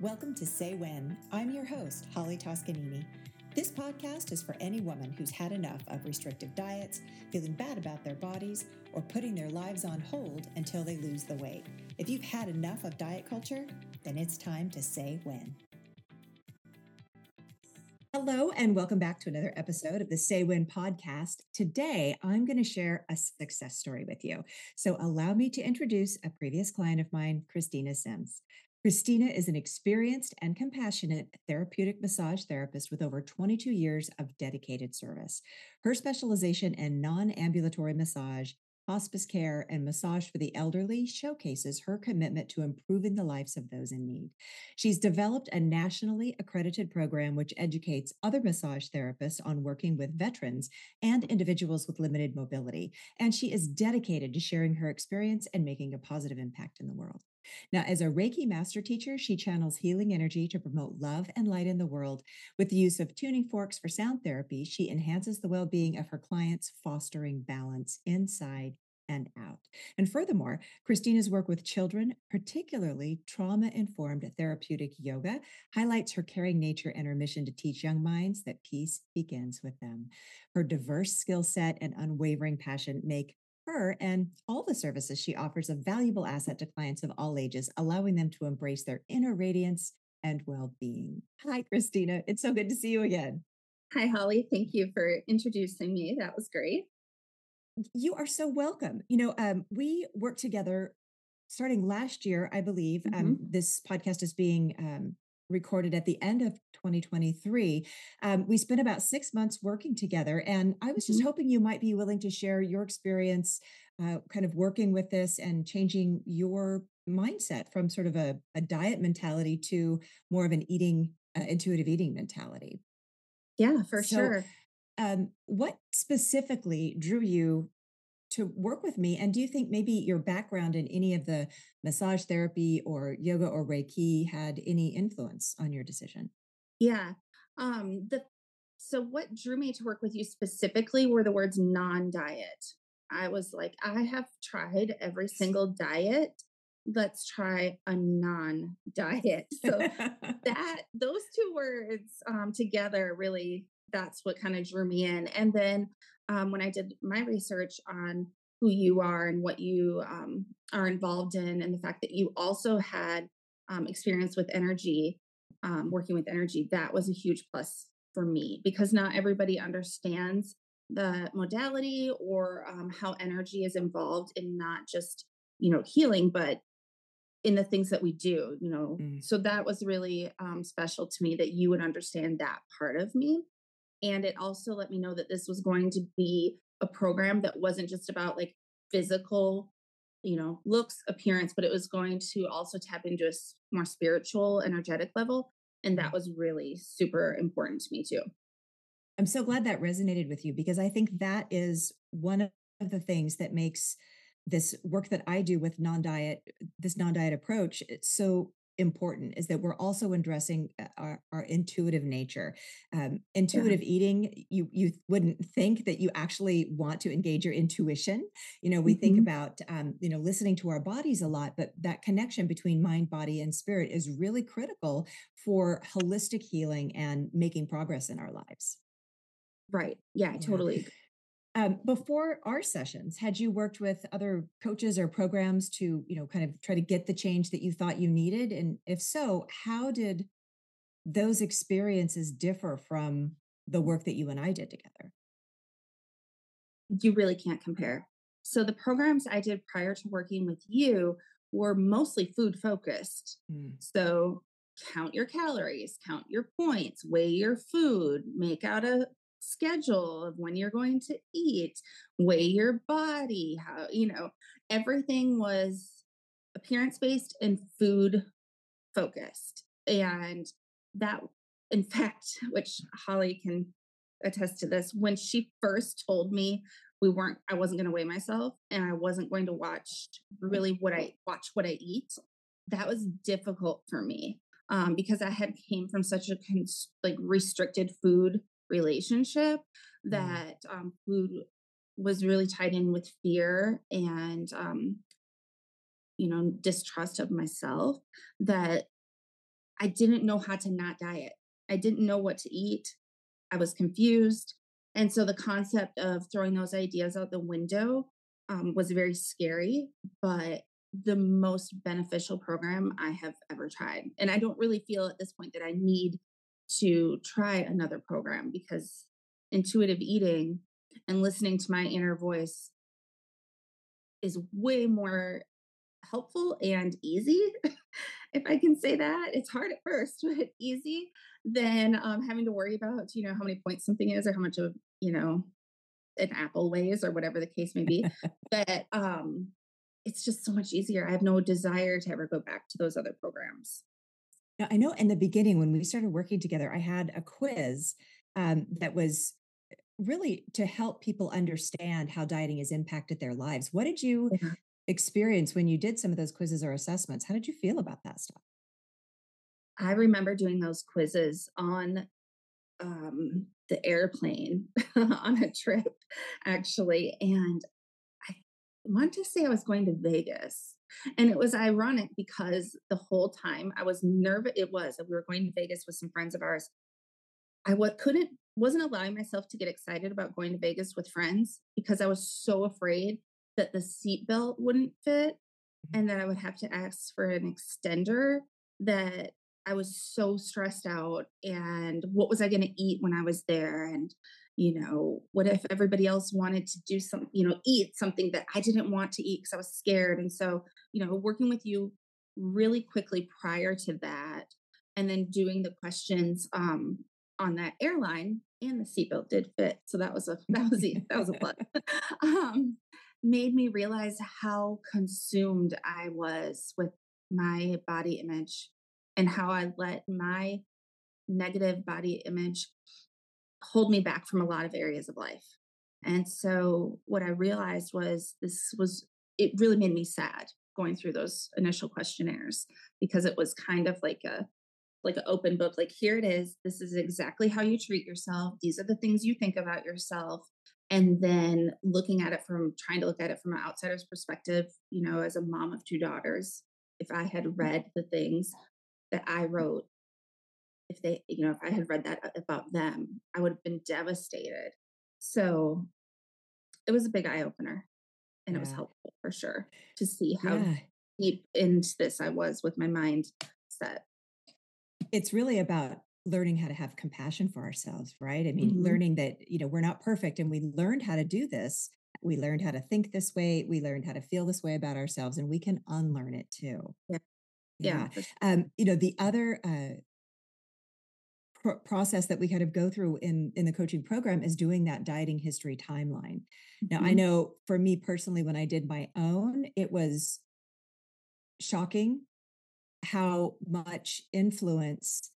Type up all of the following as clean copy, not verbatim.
Welcome to Say When. I'm your host, Holly Toscanini. This podcast is for any woman who's had enough of restrictive diets, feeling bad about their bodies, or putting their lives on hold until they lose the weight. If you've had enough of diet culture, then it's time to say when. Hello, and welcome back to another episode of the Say When podcast. Today, I'm going to share a success story with you. So allow me to introduce a previous client of mine, Kristina Sims. Kristina is an experienced and compassionate therapeutic massage therapist with over 22 years of dedicated service. Her specialization in non-ambulatory massage, hospice care, and massage for the elderly showcases her commitment to improving the lives of those in need. She's developed a nationally accredited program which educates other massage therapists on working with veterans and individuals with limited mobility, and she is dedicated to sharing her experience and making a positive impact in the world. Now, as a Reiki master teacher, she channels healing energy to promote love and light in the world. With the use of tuning forks for sound therapy, she enhances the well-being of her clients, fostering balance inside and out. And furthermore, Kristina's work with children, particularly trauma-informed therapeutic yoga, highlights her caring nature and her mission to teach young minds that peace begins with them. Her diverse skill set and unwavering passion make her and all the services she offers a valuable asset to clients of all ages, allowing them to embrace their inner radiance and well-being. Hi, Kristina. It's so good to see you again. Hi, Holly. Thank you for introducing me. That was great. You are so welcome. You know, we worked together starting last year, I believe. Mm-hmm. This podcast is being recorded at the end of 2023. We spent about 6 months working together, and I was just hoping you might be willing to share your experience kind of working with this and changing your mindset from sort of a diet mentality to more of an intuitive eating mentality. Yeah, sure. What specifically drew you to work with me? And do you think maybe your background in any of the massage therapy or yoga or Reiki had any influence on your decision? Yeah. So what drew me to work with you specifically were the words non-diet. I was like, I have tried every single diet. Let's try a non-diet. So those two words together really, that's what kind of drew me in. And then when I did my research on who you are and what you are involved in, and the fact that you also had experience with energy, working with energy, that was a huge plus for me, because not everybody understands the modality or how energy is involved in not just, healing, but in the things that we do, So that was really special to me that you would understand that part of me. And it also let me know that this was going to be a program that wasn't just about like physical, looks, appearance, but it was going to also tap into a more spiritual, energetic level. And that was really super important to me too. I'm so glad that resonated with you, because I think that is one of the things that makes this work that I do with this non-diet approach so important, is that we're also addressing our intuitive nature. Eating, you wouldn't think that you actually want to engage your intuition. We think about, listening to our bodies a lot, but that connection between mind, body, and spirit is really critical for holistic healing and making progress in our lives. Right. Yeah. Totally. Before our sessions, had you worked with other coaches or programs to, kind of try to get the change that you thought you needed? And if so, how did those experiences differ from the work that you and I did together? You really can't compare. So the programs I did prior to working with you were mostly food focused. Mm. So count your calories, count your points, weigh your food, make out a schedule of when you're going to eat, weigh your body, how, everything was appearance-based and food-focused. And that, in fact, which Holly can attest to this, when she first told me I wasn't going to weigh myself and I wasn't going to watch what I eat, that was difficult for me because I had came from such a restricted food relationship that food was really tied in with fear and, distrust of myself, that I didn't know how to not diet. I didn't know what to eat. I was confused. And so the concept of throwing those ideas out the window was very scary, but the most beneficial program I have ever tried. And I don't really feel at this point that I need to try another program, because intuitive eating and listening to my inner voice is way more helpful and easy, if I can say that. It's hard at first, but easy than having to worry about, you know, how many points something is or how much of, you know, an apple weighs or whatever the case may be. But it's just so much easier. I have no desire to ever go back to those other programs. Now, I know in the beginning when we started working together, I had a quiz that was really to help people understand how dieting has impacted their lives. What did you experience when you did some of those quizzes or assessments? How did you feel about that stuff? I remember doing those quizzes on the airplane on a trip, actually. And I want to say I was going to Vegas. And it was ironic because the whole time I was nervous. It was that we were going to Vegas with some friends of ours. I wasn't allowing myself to get excited about going to Vegas with friends because I was so afraid that the seatbelt wouldn't fit and that I would have to ask for an extender, that I was so stressed out. And what was I going to eat when I was there? And, you know, what if everybody else wanted to do something, you know, eat something that I didn't want to eat because I was scared. And so, you know, working with you really quickly prior to that, and then doing the questions on that airline, and the seatbelt did fit. So that was a plus. Made me realize how consumed I was with my body image and how I let my negative body image hold me back from a lot of areas of life. And so what I realized was it really made me sad going through those initial questionnaires, because it was kind of like an open book, like, here it is. This is exactly how you treat yourself. These are the things you think about yourself. And then trying to look at it from an outsider's perspective, you know, as a mom of two daughters, if I had read the things that I wrote, if I had read that about them, I would have been devastated. So it was a big eye opener, and it was helpful for sure to see how deep into this I was with my mind set. It's really about learning how to have compassion for ourselves, right? I mean, learning that, you know, we're not perfect, and we learned how to do this. We learned how to think this way. We learned how to feel this way about ourselves, and we can unlearn it too. Yeah. You know, the other process that we kind of go through in the coaching program is doing that dieting history timeline. Now, I know for me personally, when I did my own, it was shocking how much influence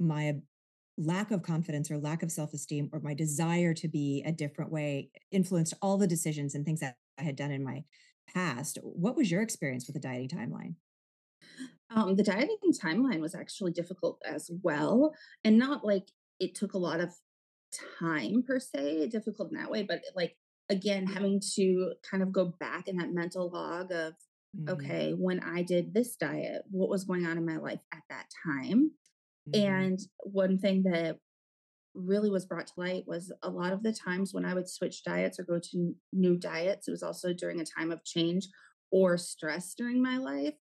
my lack of confidence or lack of self-esteem or my desire to be a different way influenced all the decisions and things that I had done in my past. What was your experience with the dieting timeline? The dieting timeline was actually difficult as well. And not like it took a lot of time per se, difficult in that way, but like, again, having to kind of go back in that mental log of, okay, when I did this diet, what was going on in my life at that time? And one thing that really was brought to light was a lot of the times when I would switch diets or go to new diets, it was also during a time of change or stress during my life.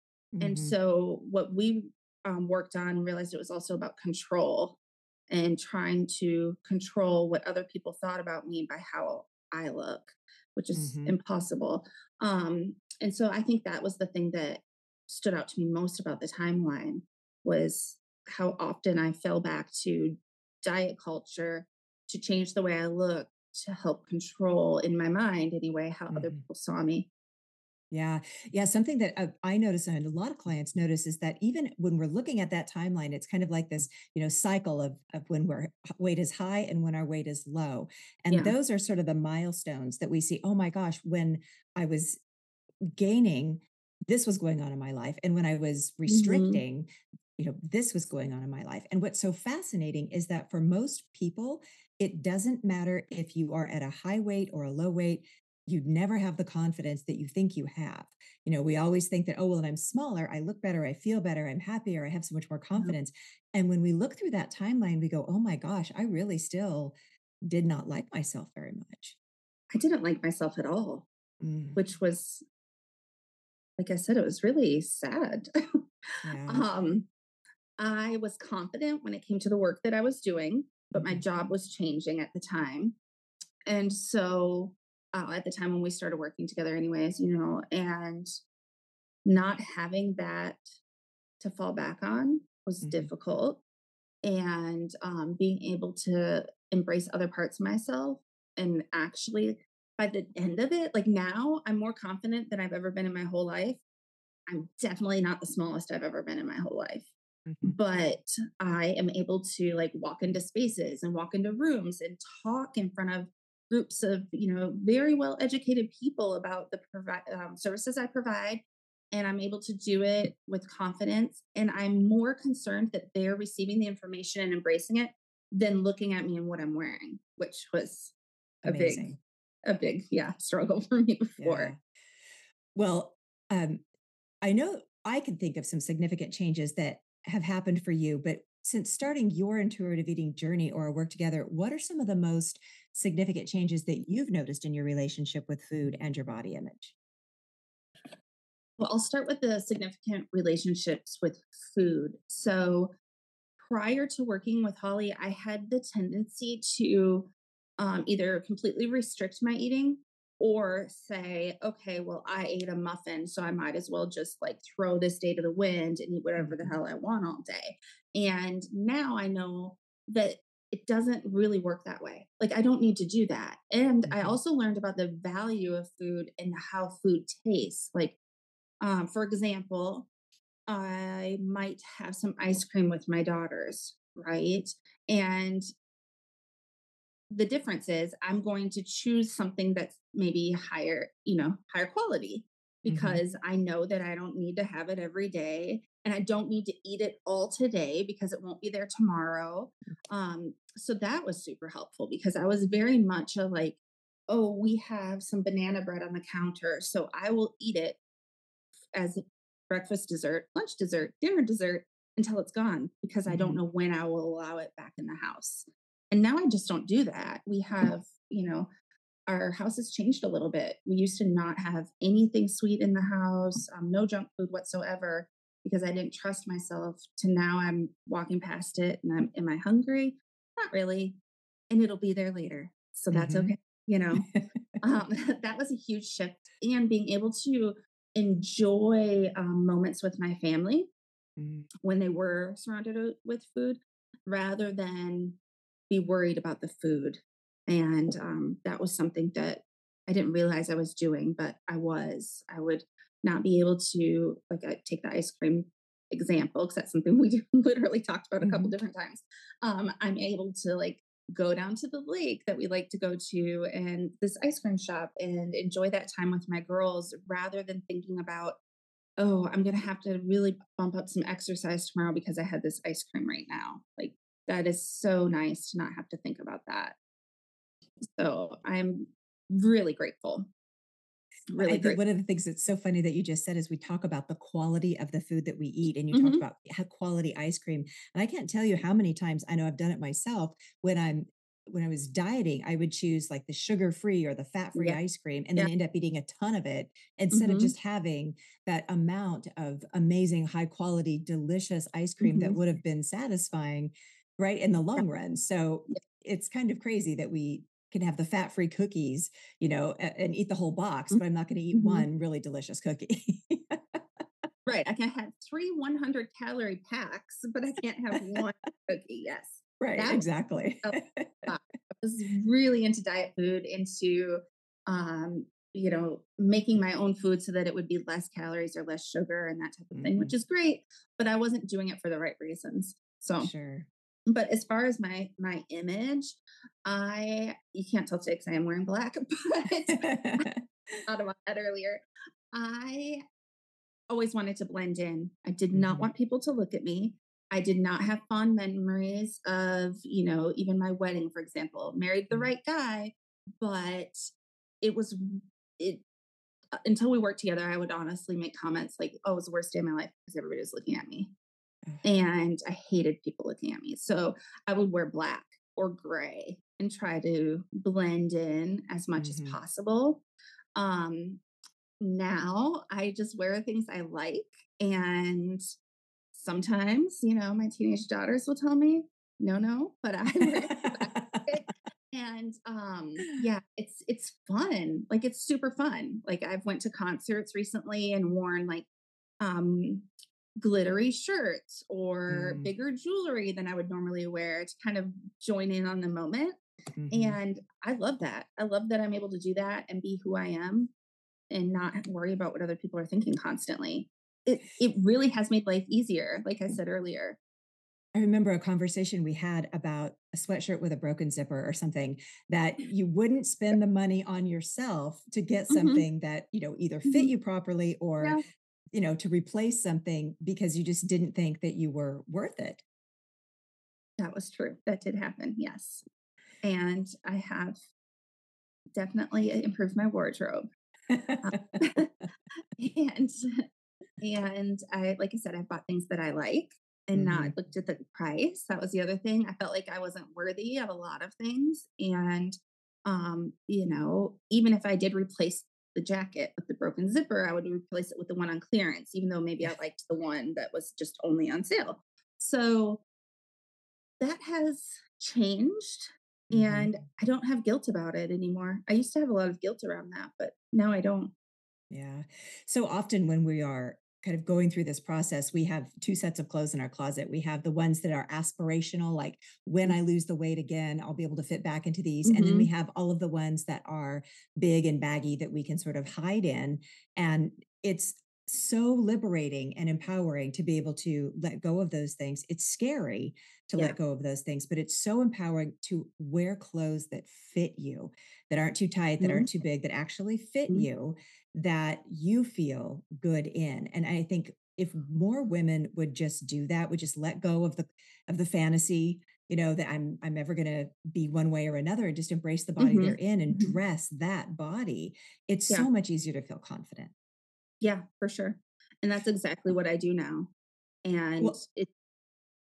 And so what we worked on, realized it was also about control and trying to control what other people thought about me by how I look, which is impossible. And so I think that was the thing that stood out to me most about the timeline, was how often I fell back to diet culture to change the way I look, to help control in my mind anyway, how other people saw me. Yeah. Something that I notice, and a lot of clients notice, is that even when we're looking at that timeline, it's kind of like this, you know, cycle of when our weight is high and when our weight is low. And those are sort of the milestones that we see. Oh my gosh, when I was gaining, this was going on in my life. And when I was restricting, you know, this was going on in my life. And what's so fascinating is that for most people, it doesn't matter if you are at a high weight or a low weight. you'd never have the confidence that you think you have. You know, we always think that, oh, well, and I'm smaller, I look better, I feel better, I'm happier, I have so much more confidence. Yeah. And when we look through that timeline, we go, oh my gosh, I really still did not like myself very much. I didn't like myself at all, which was, like I said, it was really sad. Yeah. I was confident when it came to the work that I was doing, but my job was changing at the time. And so at the time when we started working together anyways, you know, and not having that to fall back on was difficult. And being able to embrace other parts of myself. And actually, by the end of it, like now I'm more confident than I've ever been in my whole life. I'm definitely not the smallest I've ever been in my whole life. But I am able to like walk into spaces and walk into rooms and talk in front of groups of, you know, very well educated people about the services I provide. And I'm able to do it with confidence. And I'm more concerned that they're receiving the information and embracing it than looking at me and what I'm wearing, which was amazing. a big, struggle for me before. Yeah. Well, I know I can think of some significant changes that have happened for you, but since starting your intuitive eating journey or work together, what are some of the most significant changes that you've noticed in your relationship with food and your body image? Well, I'll start with the significant relationships with food. So prior to working with Holly, I had the tendency to either completely restrict my eating or say, okay, well, I ate a muffin, so I might as well just like throw this day to the wind and eat whatever the hell I want all day. And now I know that it doesn't really work that way. Like I don't need to do that. And I also learned about the value of food and how food tastes. Like, for example, I might have some ice cream with my daughters, right? And the difference is I'm going to choose something that's maybe higher, you know, higher quality because I know that I don't need to have it every day and I don't need to eat it all today because it won't be there tomorrow. So that was super helpful because I was very much a like, oh, we have some banana bread on the counter. So I will eat it as breakfast dessert, lunch dessert, dinner dessert until it's gone because I don't know when I will allow it back in the house. And now I just don't do that. We have, you know, our house has changed a little bit. We used to not have anything sweet in the house, no junk food whatsoever, because I didn't trust myself to now I'm walking past it and I'm, am I hungry? Not really. And it'll be there later. So that's okay. You know, that was a huge shift. And being able to enjoy moments with my family when they were surrounded with food rather than be worried about the food. And that was something that I didn't realize I was doing, but I was. I would not be able to, like, I take the ice cream example, because that's something we literally talked about a couple different times. I'm able to, like, go down to the lake that we like to go to and this ice cream shop and enjoy that time with my girls rather than thinking about, oh, I'm going to have to really bump up some exercise tomorrow because I had this ice cream right now. Like, that is so nice to not have to think about that. So I'm really grateful. Really grateful. One of the things that's so funny that you just said is we talk about the quality of the food that we eat, and you talked about how quality ice cream. And I can't tell you how many times I know I've done it myself when I was dieting, I would choose like the sugar-free or the fat-free ice cream and then end up eating a ton of it instead of just having that amount of amazing, high-quality, delicious ice cream that would have been satisfying, right, in the long run. So it's kind of crazy that we can have the fat-free cookies, you know, and eat the whole box, but I'm not going to eat one really delicious cookie. Right. I can have 3 100-calorie packs, but I can't have one cookie. Yes. Right. That exactly. I was really into diet food, into, you know, making my own food so that it would be less calories or less sugar and that type of thing, which is great, but I wasn't doing it for the right reasons. So, but as far as my image, you can't tell today because I am wearing black, but I thought about that earlier. I always wanted to blend in. I did not want people to look at me. I did not have fond memories of, you know, even my wedding, for example. Married the right guy, but it was until we worked together, I would honestly make comments like, oh, it was the worst day of my life because everybody was looking at me. And I hated people looking at me. So I would wear black or gray and try to blend in as much as possible. Now I just wear things I like. And sometimes, you know, my teenage daughters will tell me, no, but I wear And yeah, it's fun. Like, it's super fun. Like, I've went to concerts recently and worn like glittery shirts or bigger jewelry than I would normally wear to kind of join in on the moment. And I love that. I love that I'm able to do that and be who I am and not worry about what other people are thinking constantly. It really has made life easier. Like I said earlier, I remember a conversation we had about a sweatshirt with a broken zipper or something, that you wouldn't spend the money on yourself to get something that, you know, either fit you properly or, you know, to replace something because you just didn't think that you were worth it. That was true. That did happen. Yes. And I have definitely improved my wardrobe. And I, like I said, I bought things that I like. And not looked at the price. That was the other thing. I felt like I wasn't worthy of a lot of things. And, you know, even if I did replace the jacket with the broken zipper, I would replace it with the one on clearance, even though maybe I liked the one that was just only on sale. So that has changed. And I don't have guilt about it anymore. I used to have a lot of guilt around that, but now I don't. Yeah. So often when we are kind of going through this process, we have two sets of clothes in our closet. We have the ones that are aspirational, like when I lose the weight again, I'll be able to fit back into these. And then we have all of the ones that are big and baggy that we can sort of hide in. And it's so liberating and empowering to be able to let go of those things. It's scary to let go of those things, but it's so empowering to wear clothes that fit you, that aren't too tight, that aren't too big, that actually fit you, that you feel good in. And I think if more women would just do that, would just let go of the fantasy, you know, that I'm ever going to be one way or another, and just embrace the body they're in and dress that body, it's so much easier to feel confident. Yeah, for sure. And that's exactly what I do now. And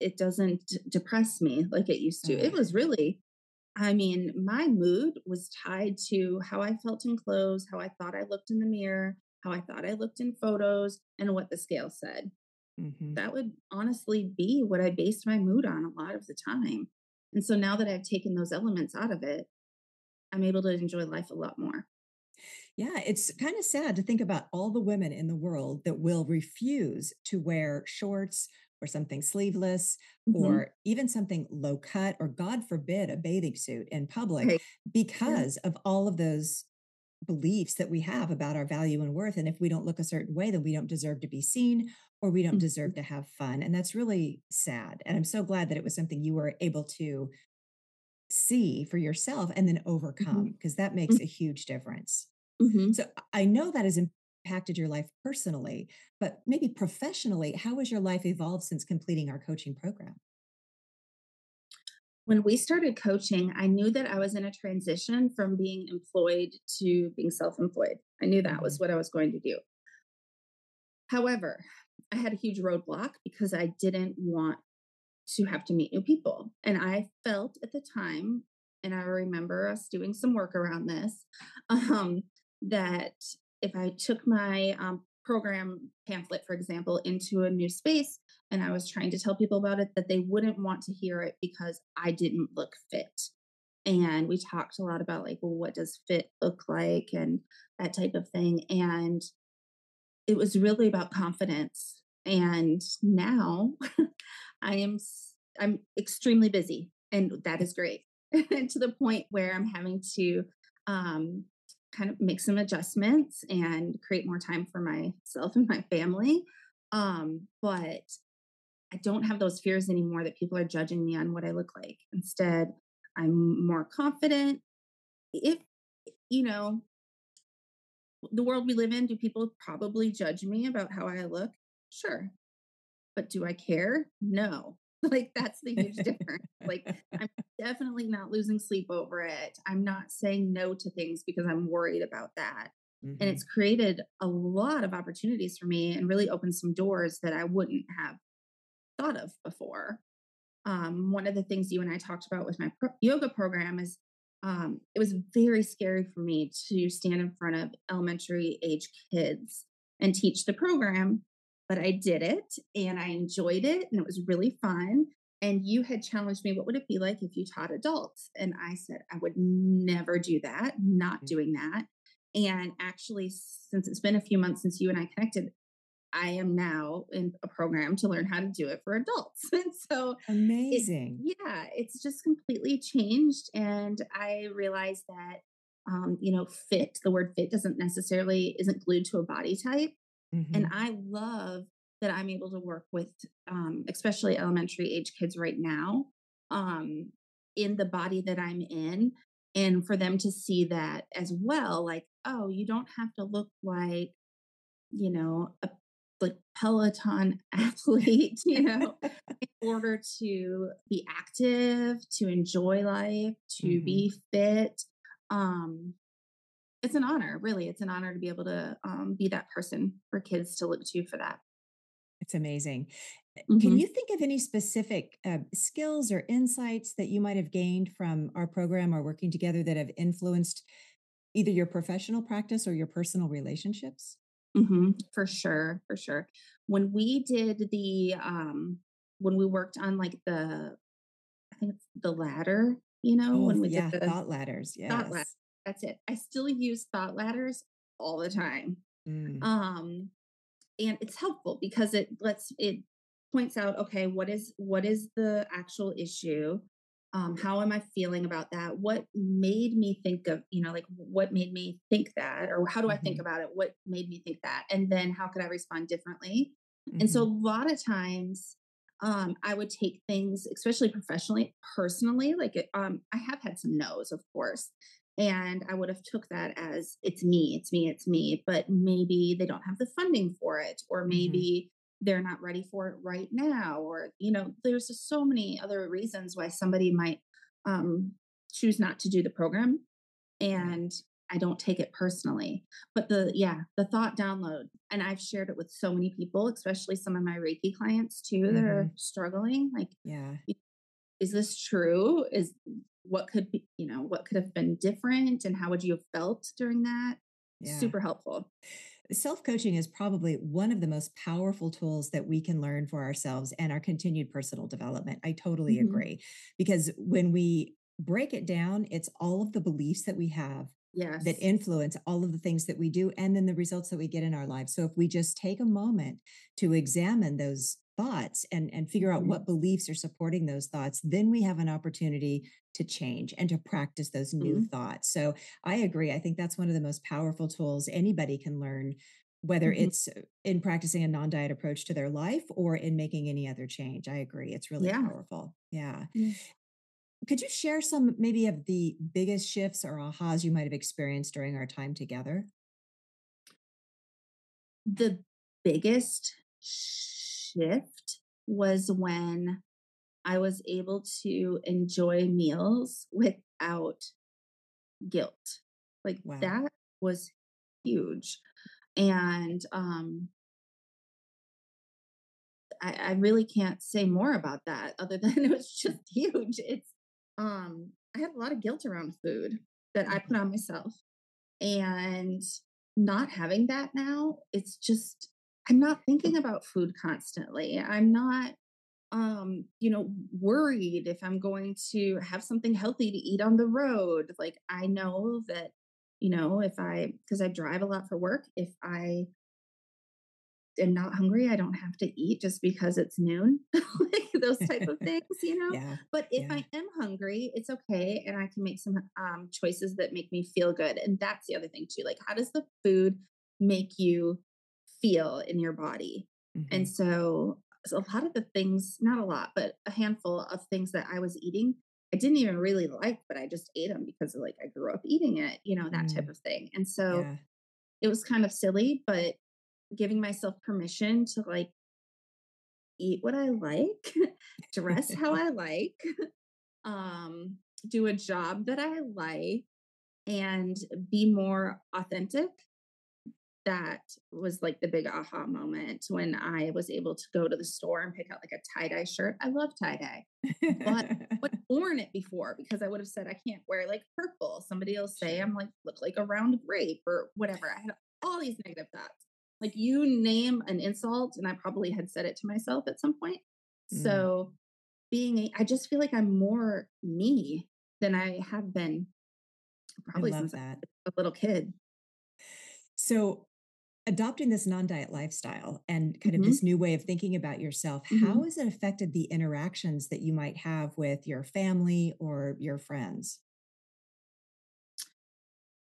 it doesn't depress me like it used to. It was really, I mean, my mood was tied to how I felt in clothes, how I thought I looked in the mirror, how I thought I looked in photos, and what the scale said. That would honestly be what I based my mood on a lot of the time. And so now that I've taken those elements out of it, I'm able to enjoy life a lot more. Yeah, it's kind of sad to think about all the women in the world that will refuse to wear shorts or something sleeveless or even something low cut, or God forbid, a bathing suit in public because of all of those beliefs that we have about our value and worth. And if we don't look a certain way, then we don't deserve to be seen, or we don't deserve to have fun. And that's really sad. And I'm so glad that it was something you were able to see for yourself and then overcome, because that makes a huge difference. So I know that has impacted your life personally, but maybe professionally, how has your life evolved since completing our coaching program? When we started coaching, I knew that I was in a transition from being employed to being self-employed. I knew that was what I was going to do. However, I had a huge roadblock because I didn't want to have to meet new people. And I felt at the time, and I remember us doing some work around this, that if I took my program pamphlet, for example, into a new space, and I was trying to tell people about it, that they wouldn't want to hear it because I didn't look fit. And we talked a lot about like, well, what does fit look like and that type of thing. And it was really about confidence. And now I'm extremely busy, and that is great. And to the point where I'm having to kind of make some adjustments and create more time for myself and my family. But I don't have those fears anymore that people are judging me on what I look like. Instead, I'm more confident. If, you know, the world we live in, do people probably judge me about how I look? Sure. But do I care? No. Like, that's the huge difference. Like, I'm definitely not losing sleep over it. I'm not saying no to things because I'm worried about that. Mm-hmm. And it's created a lot of opportunities for me and really opened some doors that I wouldn't have thought of before. One of the things you and I talked about with my yoga program is it was very scary for me to stand in front of elementary age kids and teach the program, but I did it and I enjoyed it and it was really fun. And you had challenged me, what would it be like if you taught adults? And I said, I would never do that, not doing that. And actually, since it's been a few months since you and I connected, I am now in a program to learn how to do it for adults. And so amazing. It's just completely changed. And I realized that, fit, the word fit isn't glued to a body type. Mm-hmm. And I love that I'm able to work with, especially elementary age kids right now, in the body that I'm in. And for them to see that as well, like, oh, you don't have to look like, a Peloton athlete, in order to be active, to enjoy life, to mm-hmm. be fit. It's an honor, really. It's an honor to be able to be that person for kids to look to for that. It's amazing. Mm-hmm. Can you think of any specific skills or insights that you might have gained from our program or working together that have influenced either your professional practice or your personal relationships? Mm-hmm. For sure. When we did the, when we worked on I think it's the ladder, when we did the thought ladders. Yes. Thought ladder, that's it. I still use thought ladders all the time. Mm. And it's helpful because it points out, okay, what is the actual issue? How am I feeling about that? What made me think of, what made me think that, or how do I think about it? What made me think that? And then how could I respond differently? Mm-hmm. And so a lot of times, I would take things, especially professionally, personally, I have had some no's, of course. And I would have took that as it's me, but maybe they don't have the funding for it, or maybe they're not ready for it right now. Or, there's just so many other reasons why somebody might choose not to do the program, and I don't take it personally, but the thought download, and I've shared it with so many people, especially some of my Reiki clients too, that are struggling. Is this true? What could have been different, and how would you have felt during that? Yeah. Super helpful. Self-coaching is probably one of the most powerful tools that we can learn for ourselves and our continued personal development. I totally agree, because when we break it down, it's all of the beliefs that we have that influence all of the things that we do, and then the results that we get in our lives. So if we just take a moment to examine those thoughts and figure out what beliefs are supporting those thoughts, then we have an opportunity to change and to practice those new thoughts. So I agree. I think that's one of the most powerful tools anybody can learn, whether it's in practicing a non-diet approach to their life or in making any other change. I agree. It's really powerful. Yeah. Mm-hmm. Could you share some maybe of the biggest shifts or ahas you might have experienced during our time together? The biggest shift was when I was able to enjoy meals without guilt. That was huge. And I really can't say more about that other than it was just huge. It's I had a lot of guilt around food that I put on myself. And not having that now, it's just, I'm not thinking about food constantly. I'm not, worried if I'm going to have something healthy to eat on the road. I know that, because I drive a lot for work, if I am not hungry, I don't have to eat just because it's noon, those type of things, Yeah. But if I am hungry, it's okay. And I can make some choices that make me feel good. And that's the other thing too. How does the food make you feel in your body? Mm-hmm. And so a lot of the things, not a lot, but a handful of things that I was eating, I didn't even really like, but I just ate them because I grew up eating it, that type of thing. And so it was kind of silly, but giving myself permission to eat what I like, dress how I like, do a job that I like, and be more authentic that was like the big aha moment when I was able to go to the store and pick out like a tie-dye shirt. I love tie-dye, but I would have worn it before because I would have said, I can't wear like purple. Somebody will say I'm like, look like a round grape or whatever. I had all these negative thoughts. Like you name an insult and I probably had said it to myself at some point. So I just feel like I'm more me than I have been probably since that. I was a little kid. So adopting this non-diet lifestyle and kind of this new way of thinking about yourself, how has it affected the interactions that you might have with your family or your friends?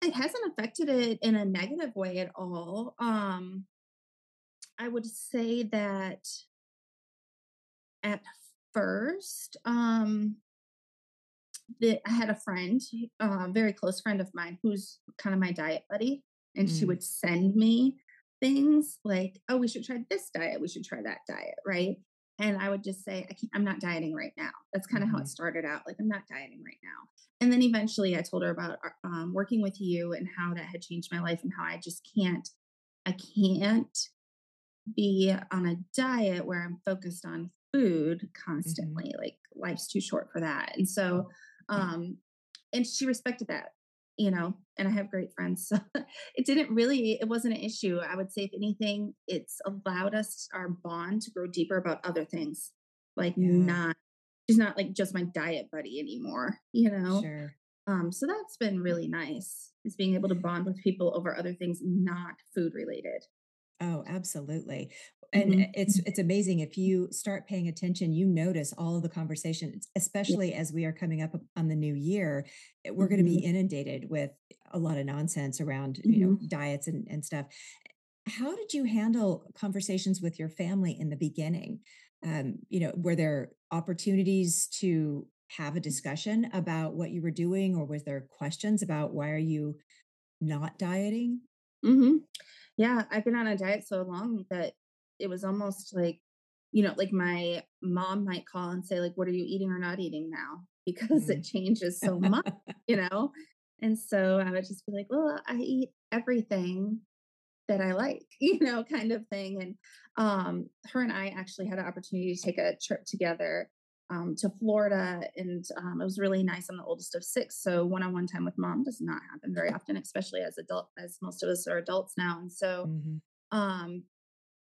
It hasn't affected it in a negative way at all. I would say that at first, I had a friend, a very close friend of mine, who's kind of my diet buddy. And she would send me things like, oh, we should try this diet. We should try that diet. Right. And I would just say, I'm not dieting right now. That's kind of how it started out. Like, I'm not dieting right now. And then eventually I told her about working with you and how that had changed my life and how I just can't be on a diet where I'm focused on food constantly. Like, life's too short for that. And so, and she respected that. You know, and I have great friends. So it wasn't an issue. I would say, if anything, it's allowed us, our bond, to grow deeper about other things. Like, she's not like just my diet buddy anymore, you know? Sure. So that's been really nice, is being able to bond with people over other things, not food related. Oh, absolutely. And it's amazing. If you start paying attention, you notice all of the conversations, especially as we are coming up on the new year, we're going to be inundated with a lot of nonsense around, you know, diets and stuff. How did you handle conversations with your family in the beginning? You know, were there opportunities to have a discussion about what you were doing, or was there questions about why are you not dieting? Yeah, I've been on a diet so long that it was almost like, you know, like my mom might call and say, like, what are you eating or not eating now? Because it changes so much, you know? And so I would just be like, well, I eat everything that I like, you know, kind of thing. And her and I actually had an opportunity to take a trip together to Florida. And it was really nice. I'm the oldest of six. So one-on-one time with mom does not happen very often, especially as most of us are adults now. And so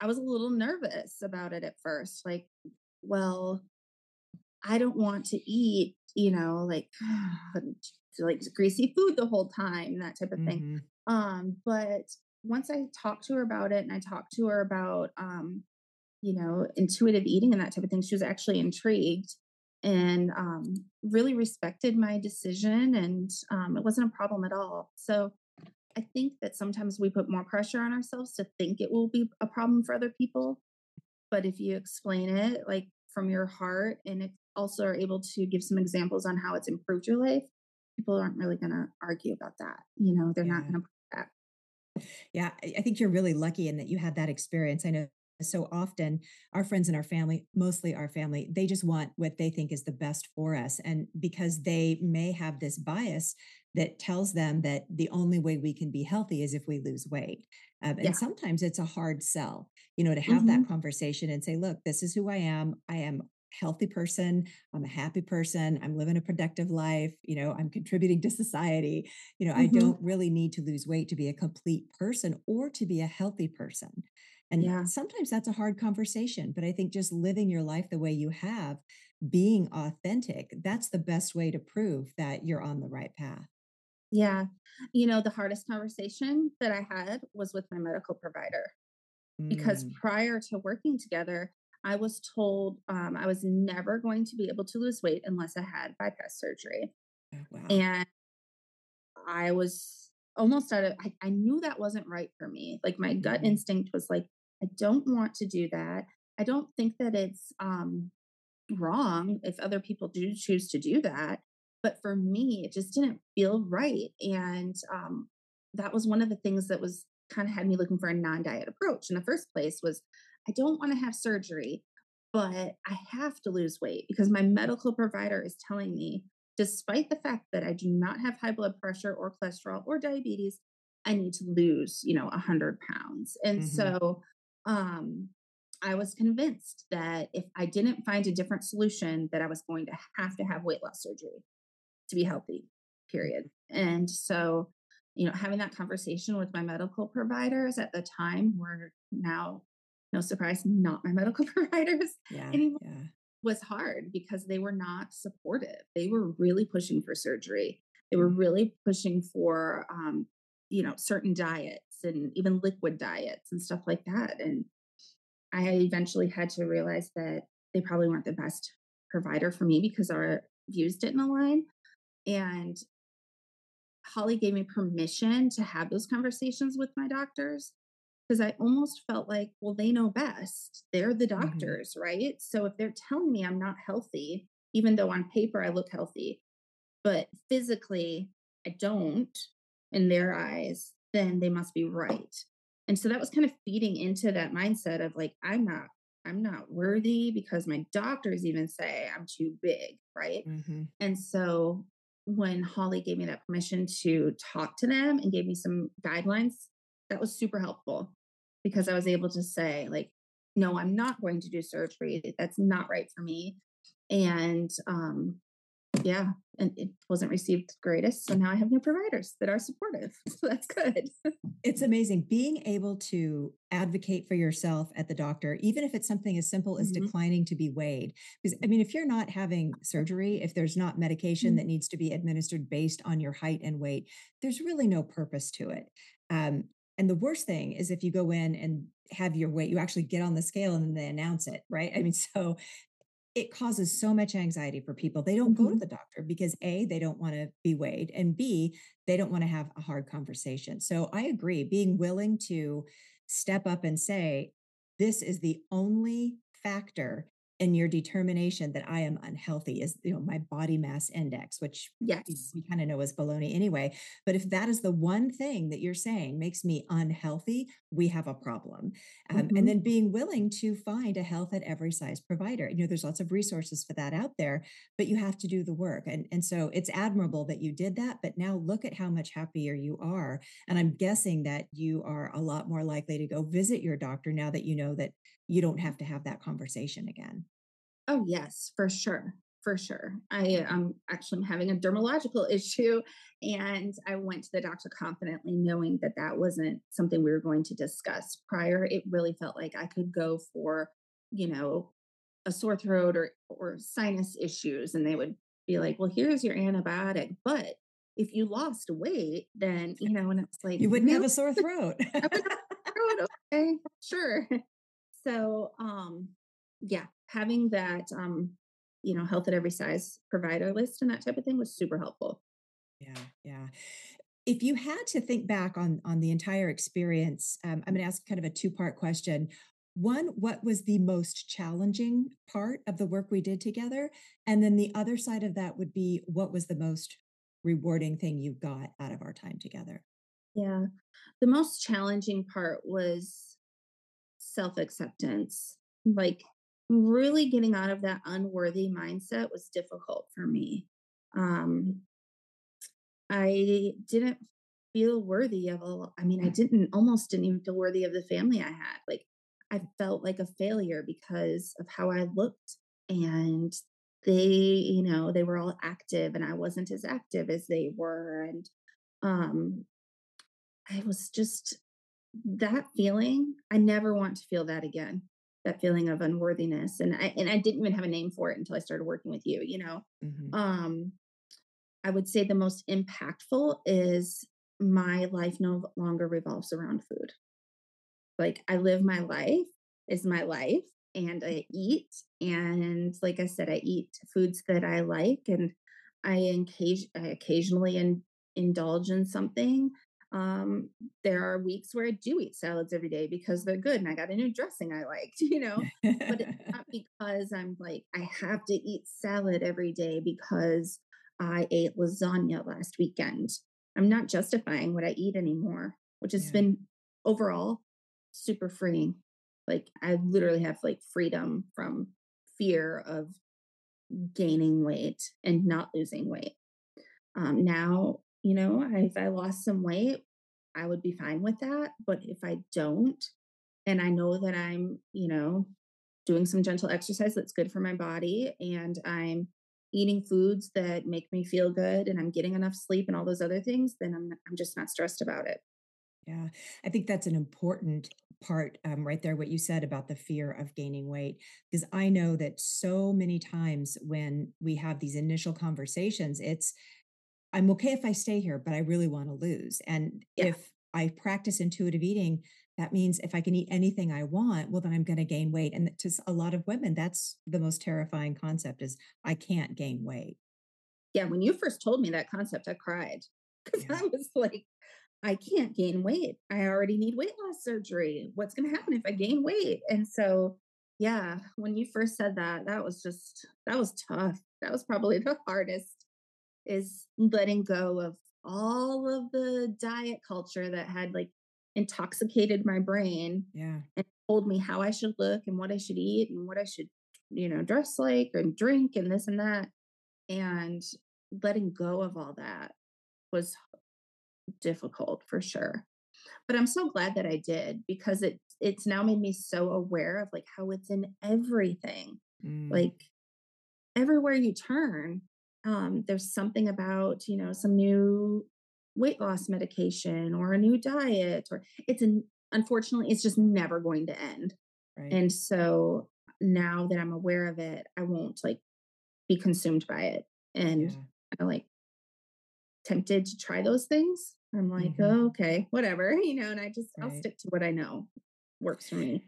I was a little nervous about it at first. Like, well, I don't want to eat, you know, like greasy food the whole time, that type of thing. But once I talked to her about it, and I talked to her about, you know, intuitive eating and that type of thing, she was actually intrigued and really respected my decision. And it wasn't a problem at all. So I think that sometimes we put more pressure on ourselves to think it will be a problem for other people. But if you explain it like from your heart, and if also are able to give some examples on how it's improved your life, people aren't really going to argue about that. You know, they're not going to put that. Yeah. I think you're really lucky in that you had that experience. I know so often our friends and our family, mostly our family, they just want what they think is the best for us. And because they may have this bias that tells them that the only way we can be healthy is if we lose weight. And sometimes it's a hard sell, you know, to have that conversation and say, look, this is who I am. I am a healthy person. I'm a happy person. I'm living a productive life. You know, I'm contributing to society. You know, I don't really need to lose weight to be a complete person or to be a healthy person. And sometimes that's a hard conversation, but I think just living your life the way you have, being authentic, that's the best way to prove that you're on the right path. Yeah. You know, the hardest conversation that I had was with my medical provider, because prior to working together, I was told I was never going to be able to lose weight unless I had bypass surgery. Oh, wow. And I was almost out of, I knew that wasn't right for me. Like, my gut instinct was like, I don't want to do that. I don't think that it's wrong if other people do choose to do that. But for me, it just didn't feel right. And that was one of the things that was kind of had me looking for a non-diet approach in the first place, was I don't want to have surgery, but I have to lose weight because my medical provider is telling me, despite the fact that I do not have high blood pressure or cholesterol or diabetes, I need to lose, 100 pounds. And so, I was convinced that if I didn't find a different solution, that I was going to have weight loss surgery to be healthy, period. And so, having that conversation with my medical providers at the time were now, no surprise, not my medical providers anymore, was hard because they were not supportive. They were really pushing for surgery. They were really pushing for, certain diets and even liquid diets and stuff like that. And I eventually had to realize that they probably weren't the best provider for me because our views didn't align. And Holly gave me permission to have those conversations with my doctors because I almost felt like, well, they know best. They're the doctors, right? So if they're telling me I'm not healthy, even though on paper I look healthy, but physically I don't in their eyes, then they must be right. And so that was kind of feeding into that mindset of like, I'm not worthy because my doctors even say I'm too big, right? And so when Holly gave me that permission to talk to them and gave me some guidelines, that was super helpful because I was able to say like, no, I'm not going to do surgery. That's not right for me. And, and it wasn't received greatest. So now I have new providers that are supportive. So that's good. It's amazing being able to advocate for yourself at the doctor, even if it's something as simple as declining to be weighed. Because I mean, if you're not having surgery, if there's not medication that needs to be administered based on your height and weight, there's really no purpose to it. And the worst thing is if you go in and have your weight, you actually get on the scale and then they announce it, right? I mean, so it causes so much anxiety for people. They don't go to the doctor because A, they don't want to be weighed, and B, they don't want to have a hard conversation. So I agree, being willing to step up and say, this is the only factor in your determination that I am unhealthy is, my body mass index, which we kind of know is baloney anyway. But if that is the one thing that you're saying makes me unhealthy, we have a problem. And then being willing to find a health at every size provider. There's lots of resources for that out there, but you have to do the work. And so it's admirable that you did that, but now look at how much happier you are. And I'm guessing that you are a lot more likely to go visit your doctor now that you know that you don't have to have that conversation again. Oh, yes, for sure. For sure. I'm having a dermatological issue and I went to the doctor confidently knowing that that wasn't something we were going to discuss prior. It really felt like I could go for, a sore throat or sinus issues. And they would be like, well, here's your antibiotic, but if you lost weight, then, and it's like, you wouldn't have a sore throat. I wouldn't have a throat. Okay, sure. So, having that, health at every size provider list and that type of thing was super helpful. Yeah. If you had to think back on the entire experience, I'm going to ask kind of a two-part question. One, what was the most challenging part of the work we did together? And then the other side of that would be, what was the most rewarding thing you got out of our time together? Yeah. The most challenging part was self-acceptance, like really getting out of that unworthy mindset was difficult for me. I didn't feel worthy of almost didn't even feel worthy of the family I had. Like I felt like a failure because of how I looked, and they, they were all active and I wasn't as active as they were. And, I was just that feeling. I never want to feel that again. That feeling of unworthiness. And I didn't even have a name for it until I started working with you, I would say the most impactful is my life no longer revolves around food. Like I live my life is my life and I eat. And like I said, I eat foods that I like, and I occasionally indulge in something. There are weeks where I do eat salads every day because they're good and I got a new dressing I liked, but it's not because I'm like, I have to eat salad every day because I ate lasagna last weekend. I'm not justifying what I eat anymore, which has been overall super freeing. Like I literally have like freedom from fear of gaining weight and not losing weight. Now, if I lost some weight, I would be fine with that. But if I don't, and I know that I'm, you know, doing some gentle exercise that's good for my body, and I'm eating foods that make me feel good, and I'm getting enough sleep and all those other things, then I'm just not stressed about it. Yeah, I think that's an important part right there, what you said about the fear of gaining weight, because I know that so many times when we have these initial conversations, it's, I'm okay if I stay here, but I really want to lose. And if I practice intuitive eating, that means if I can eat anything I want, well, then I'm going to gain weight. And to a lot of women, that's the most terrifying concept, is I can't gain weight. Yeah. When you first told me that concept, I cried, because I was like, I can't gain weight. I already need weight loss surgery. What's going to happen if I gain weight? And so, yeah, when you first said that, that was tough. That was probably the hardest, is letting go of all of the diet culture that had like intoxicated my brain and told me how I should look and what I should eat and what I should, you know, dress like and drink and this and that. And letting go of all that was difficult for sure. But I'm so glad that I did, because it's now made me so aware of like how it's in everything, like everywhere you turn. There's something about, you know, some new weight loss medication or a new diet, or unfortunately, it's just never going to end. Right. And so now that I'm aware of it, I won't like be consumed by it. And I like tempted to try those things. I'm like, oh, okay, whatever, you know, and I just, I'll stick to what I know works for me.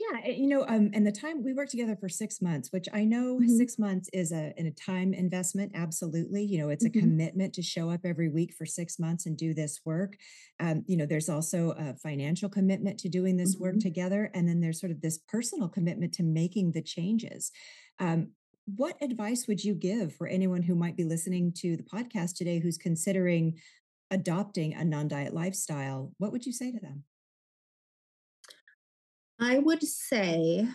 Yeah. You know, and the time we worked together for 6 months, which I know 6 months is a time investment. Absolutely. You know, it's a commitment to show up every week for 6 months and do this work. You know, there's also a financial commitment to doing this work together. And then there's sort of this personal commitment to making the changes. What advice would you give for anyone who might be listening to the podcast today, who's considering adopting a non-diet lifestyle? What would you say to them? I would say,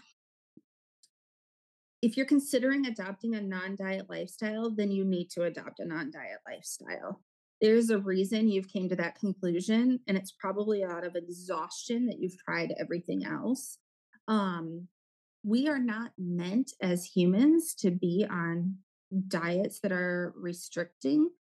if you're considering adopting a non-diet lifestyle, then you need to adopt a non-diet lifestyle. There's a reason you've came to that conclusion, and it's probably out of exhaustion that you've tried everything else. We are not meant as humans to be on diets that are restricting.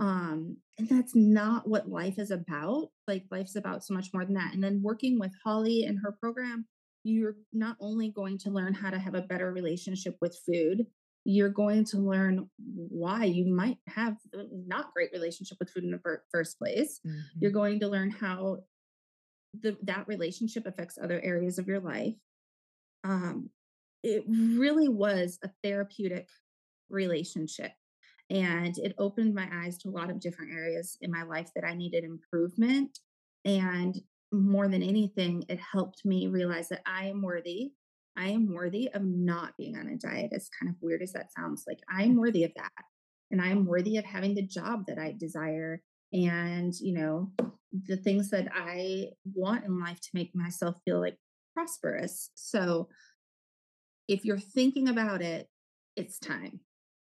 And that's not what life is about. Like, life's about so much more than that. And then working with Holly and her program, you're not only going to learn how to have a better relationship with food, you're going to learn why you might have not great relationship with food in the first place. You're going to learn how that relationship affects other areas of your life. It really was a therapeutic relationship. And it opened my eyes to a lot of different areas in my life that I needed improvement. And more than anything, it helped me realize that I am worthy. I am worthy of not being on a diet, as kind of weird as that sounds. Like, I am worthy of that. And I am worthy of having the job that I desire. And, you know, the things that I want in life to make myself feel like prosperous. So if you're thinking about it, it's time.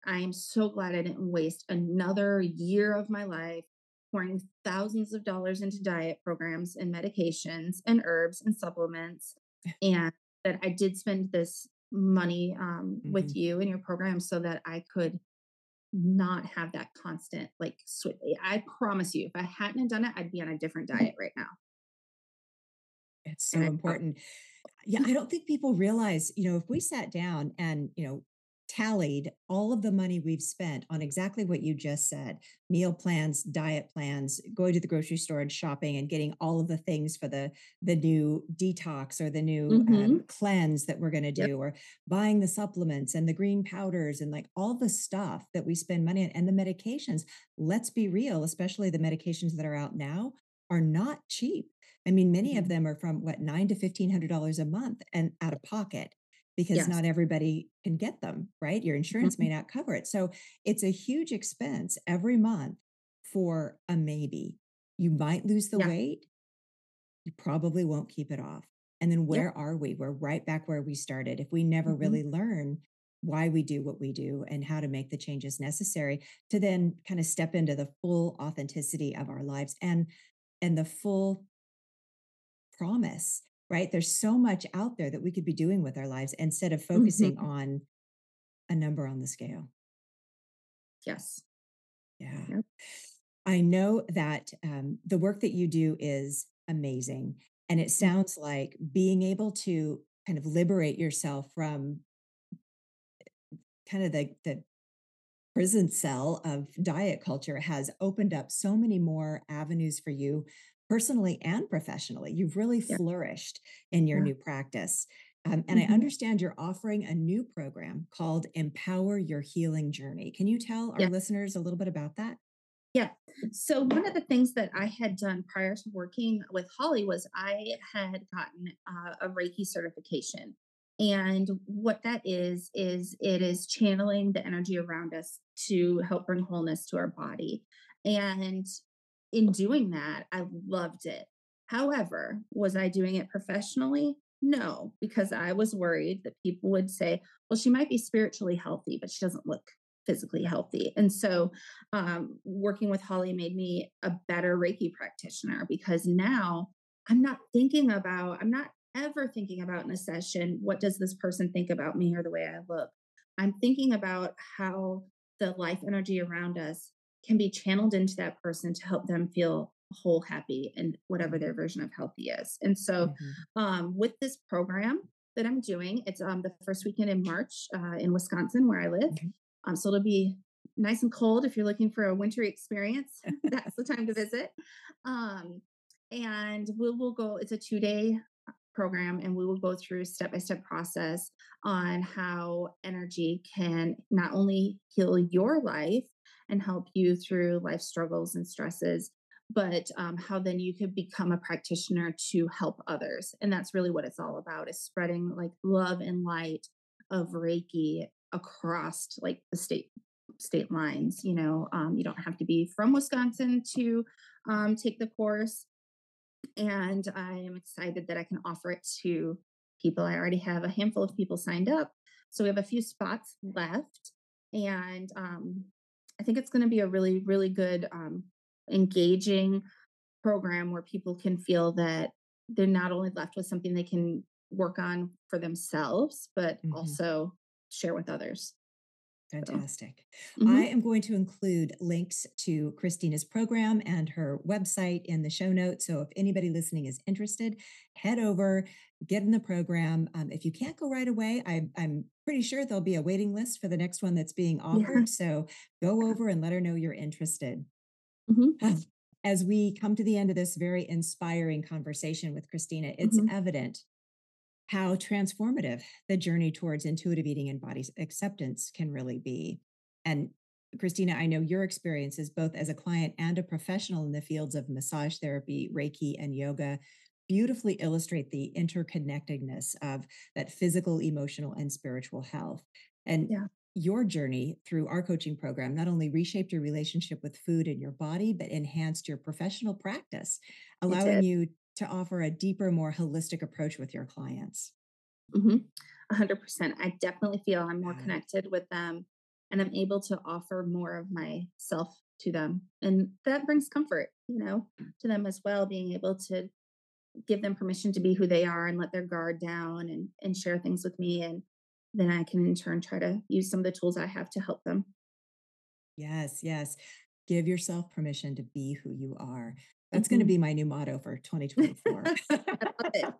I am so glad I didn't waste another year of my life pouring thousands of dollars into diet programs and medications and herbs and supplements, and that I did spend this money with you and your program so that I could not have that constant, like, switch. I promise you, if I hadn't done it, I'd be on a different diet right now. It's so important. Yeah. I don't think people realize, you know, if we sat down and, you know, tallied all of the money we've spent on exactly what you just said, meal plans, diet plans, going to the grocery store and shopping and getting all of the things for the new detox or the new cleanse that we're going to do, or buying the supplements and the green powders and like all the stuff that we spend money on and the medications. Let's be real, especially the medications that are out now are not cheap. I mean, many of them are from what, $900 to $1,500 a month and out of pocket, because not everybody can get them, right? Your insurance may not cover it. So it's a huge expense every month for a maybe. You might lose the weight. You probably won't keep it off. And then where are we? We're right back where we started. If we never really learn why we do what we do and how to make the changes necessary to then kind of step into the full authenticity of our lives and and the full promise, right? There's so much out there that we could be doing with our lives instead of focusing on a number on the scale. Yes. Yeah. Yep. I know that the work that you do is amazing. And it sounds like being able to kind of liberate yourself from kind of the prison cell of diet culture has opened up so many more avenues for you personally and professionally. You've really flourished in your new practice. And I understand you're offering a new program called Empower Your Healing Journey. Can you tell our listeners a little bit about that? Yeah. So one of the things that I had done prior to working with Holly was I had gotten a Reiki certification. And what that is it is channeling the energy around us to help bring wholeness to our body. And in doing that, I loved it. However, was I doing it professionally? No, because I was worried that people would say, well, she might be spiritually healthy, but she doesn't look physically healthy. And so working with Holly made me a better Reiki practitioner, because now I'm not ever thinking about in a session, what does this person think about me or the way I look? I'm thinking about how the life energy around us can be channeled into that person to help them feel whole, happy, and whatever their version of healthy is. And so with this program that I'm doing, it's the first weekend in March in Wisconsin, where I live. So it'll be nice and cold. If you're looking for a wintry experience, that's the time to visit. And we will go, it's a 2-day program, and we will go through step-by-step process on how energy can not only heal your life and help you through life struggles and stresses, but how then you could become a practitioner to help others. And that's really what it's all about, is spreading like love and light of Reiki across like the state lines. You know, you don't have to be from Wisconsin to take the course. And I am excited that I can offer it to people. I already have a handful of people signed up. So we have a few spots left. And I think it's going to be a really, really good, engaging program where people can feel that they're not only left with something they can work on for themselves, but also share with others. Fantastic. So, I am going to include links to Kristina's program and her website in the show notes. So if anybody listening is interested, head over, get in the program. If you can't go right away, I'm pretty sure there'll be a waiting list for the next one that's being offered. Yeah. So go over and let her know you're interested. As we come to the end of this very inspiring conversation with Kristina, it's evident how transformative the journey towards intuitive eating and body acceptance can really be. And Kristina, I know your experiences, both as a client and a professional in the fields of massage therapy, Reiki, and yoga, beautifully illustrate the interconnectedness of that physical, emotional, and spiritual health. And your journey through our coaching program not only reshaped your relationship with food and your body, but enhanced your professional practice, allowing you to offer a deeper, more holistic approach with your clients. 100%. I definitely feel I'm more connected with them, and I'm able to offer more of myself to them. And that brings comfort, you know, to them as well, being able to give them permission to be who they are and let their guard down and share things with me. And then I can in turn try to use some of the tools I have to help them. Yes, yes. Give yourself permission to be who you are. That's going to be my new motto for 2024. I love it.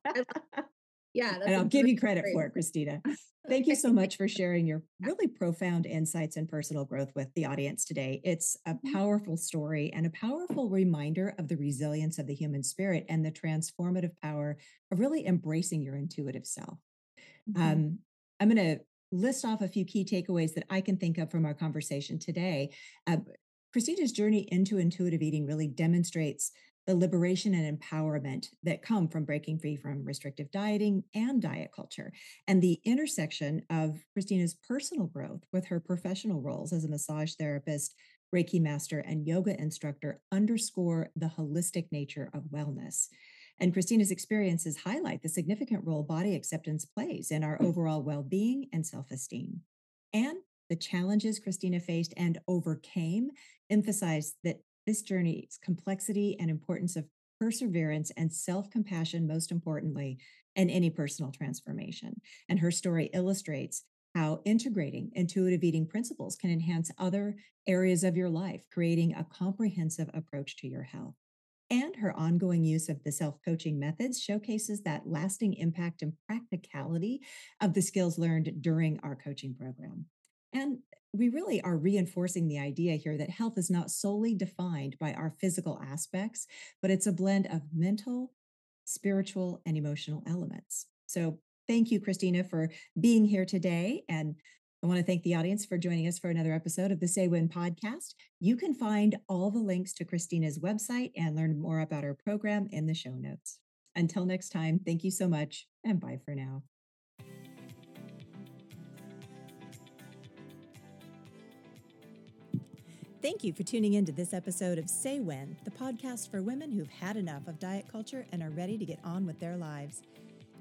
Yeah. That's, and I'll give you credit for it, Kristina. Thank you so much for sharing your really profound insights and personal growth with the audience today. It's a powerful story and a powerful reminder of the resilience of the human spirit and the transformative power of really embracing your intuitive self. I'm going to list off a few key takeaways that I can think of from our conversation today. Kristina's journey into intuitive eating really demonstrates the liberation and empowerment that come from breaking free from restrictive dieting and diet culture, and the intersection of Kristina's personal growth with her professional roles as a massage therapist, Reiki master, and yoga instructor underscore the holistic nature of wellness. And Kristina's experiences highlight the significant role body acceptance plays in our overall well-being and self-esteem. And the challenges Kristina faced and overcame emphasize that this journey's complexity and importance of perseverance, and self-compassion, most importantly, in any personal transformation. And her story illustrates how integrating intuitive eating principles can enhance other areas of your life, creating a comprehensive approach to your health. And her ongoing use of the self-coaching methods showcases that lasting impact and practicality of the skills learned during our coaching program. And we really are reinforcing the idea here that health is not solely defined by our physical aspects, but it's a blend of mental, spiritual, and emotional elements. So thank you, Kristina, for being here today. And I want to thank the audience for joining us for another episode of the Say When! Podcast. You can find all the links to Kristina's website and learn more about our program in the show notes. Until next time, thank you so much, and bye for now. Thank you for tuning into this episode of Say When!, the podcast for women who've had enough of diet culture and are ready to get on with their lives.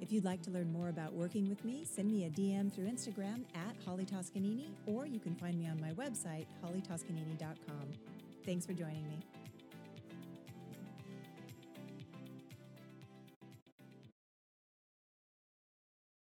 If you'd like to learn more about working with me, send me a DM through Instagram at Holly Toscanini, or you can find me on my website, hollytoscanini.com. Thanks for joining me.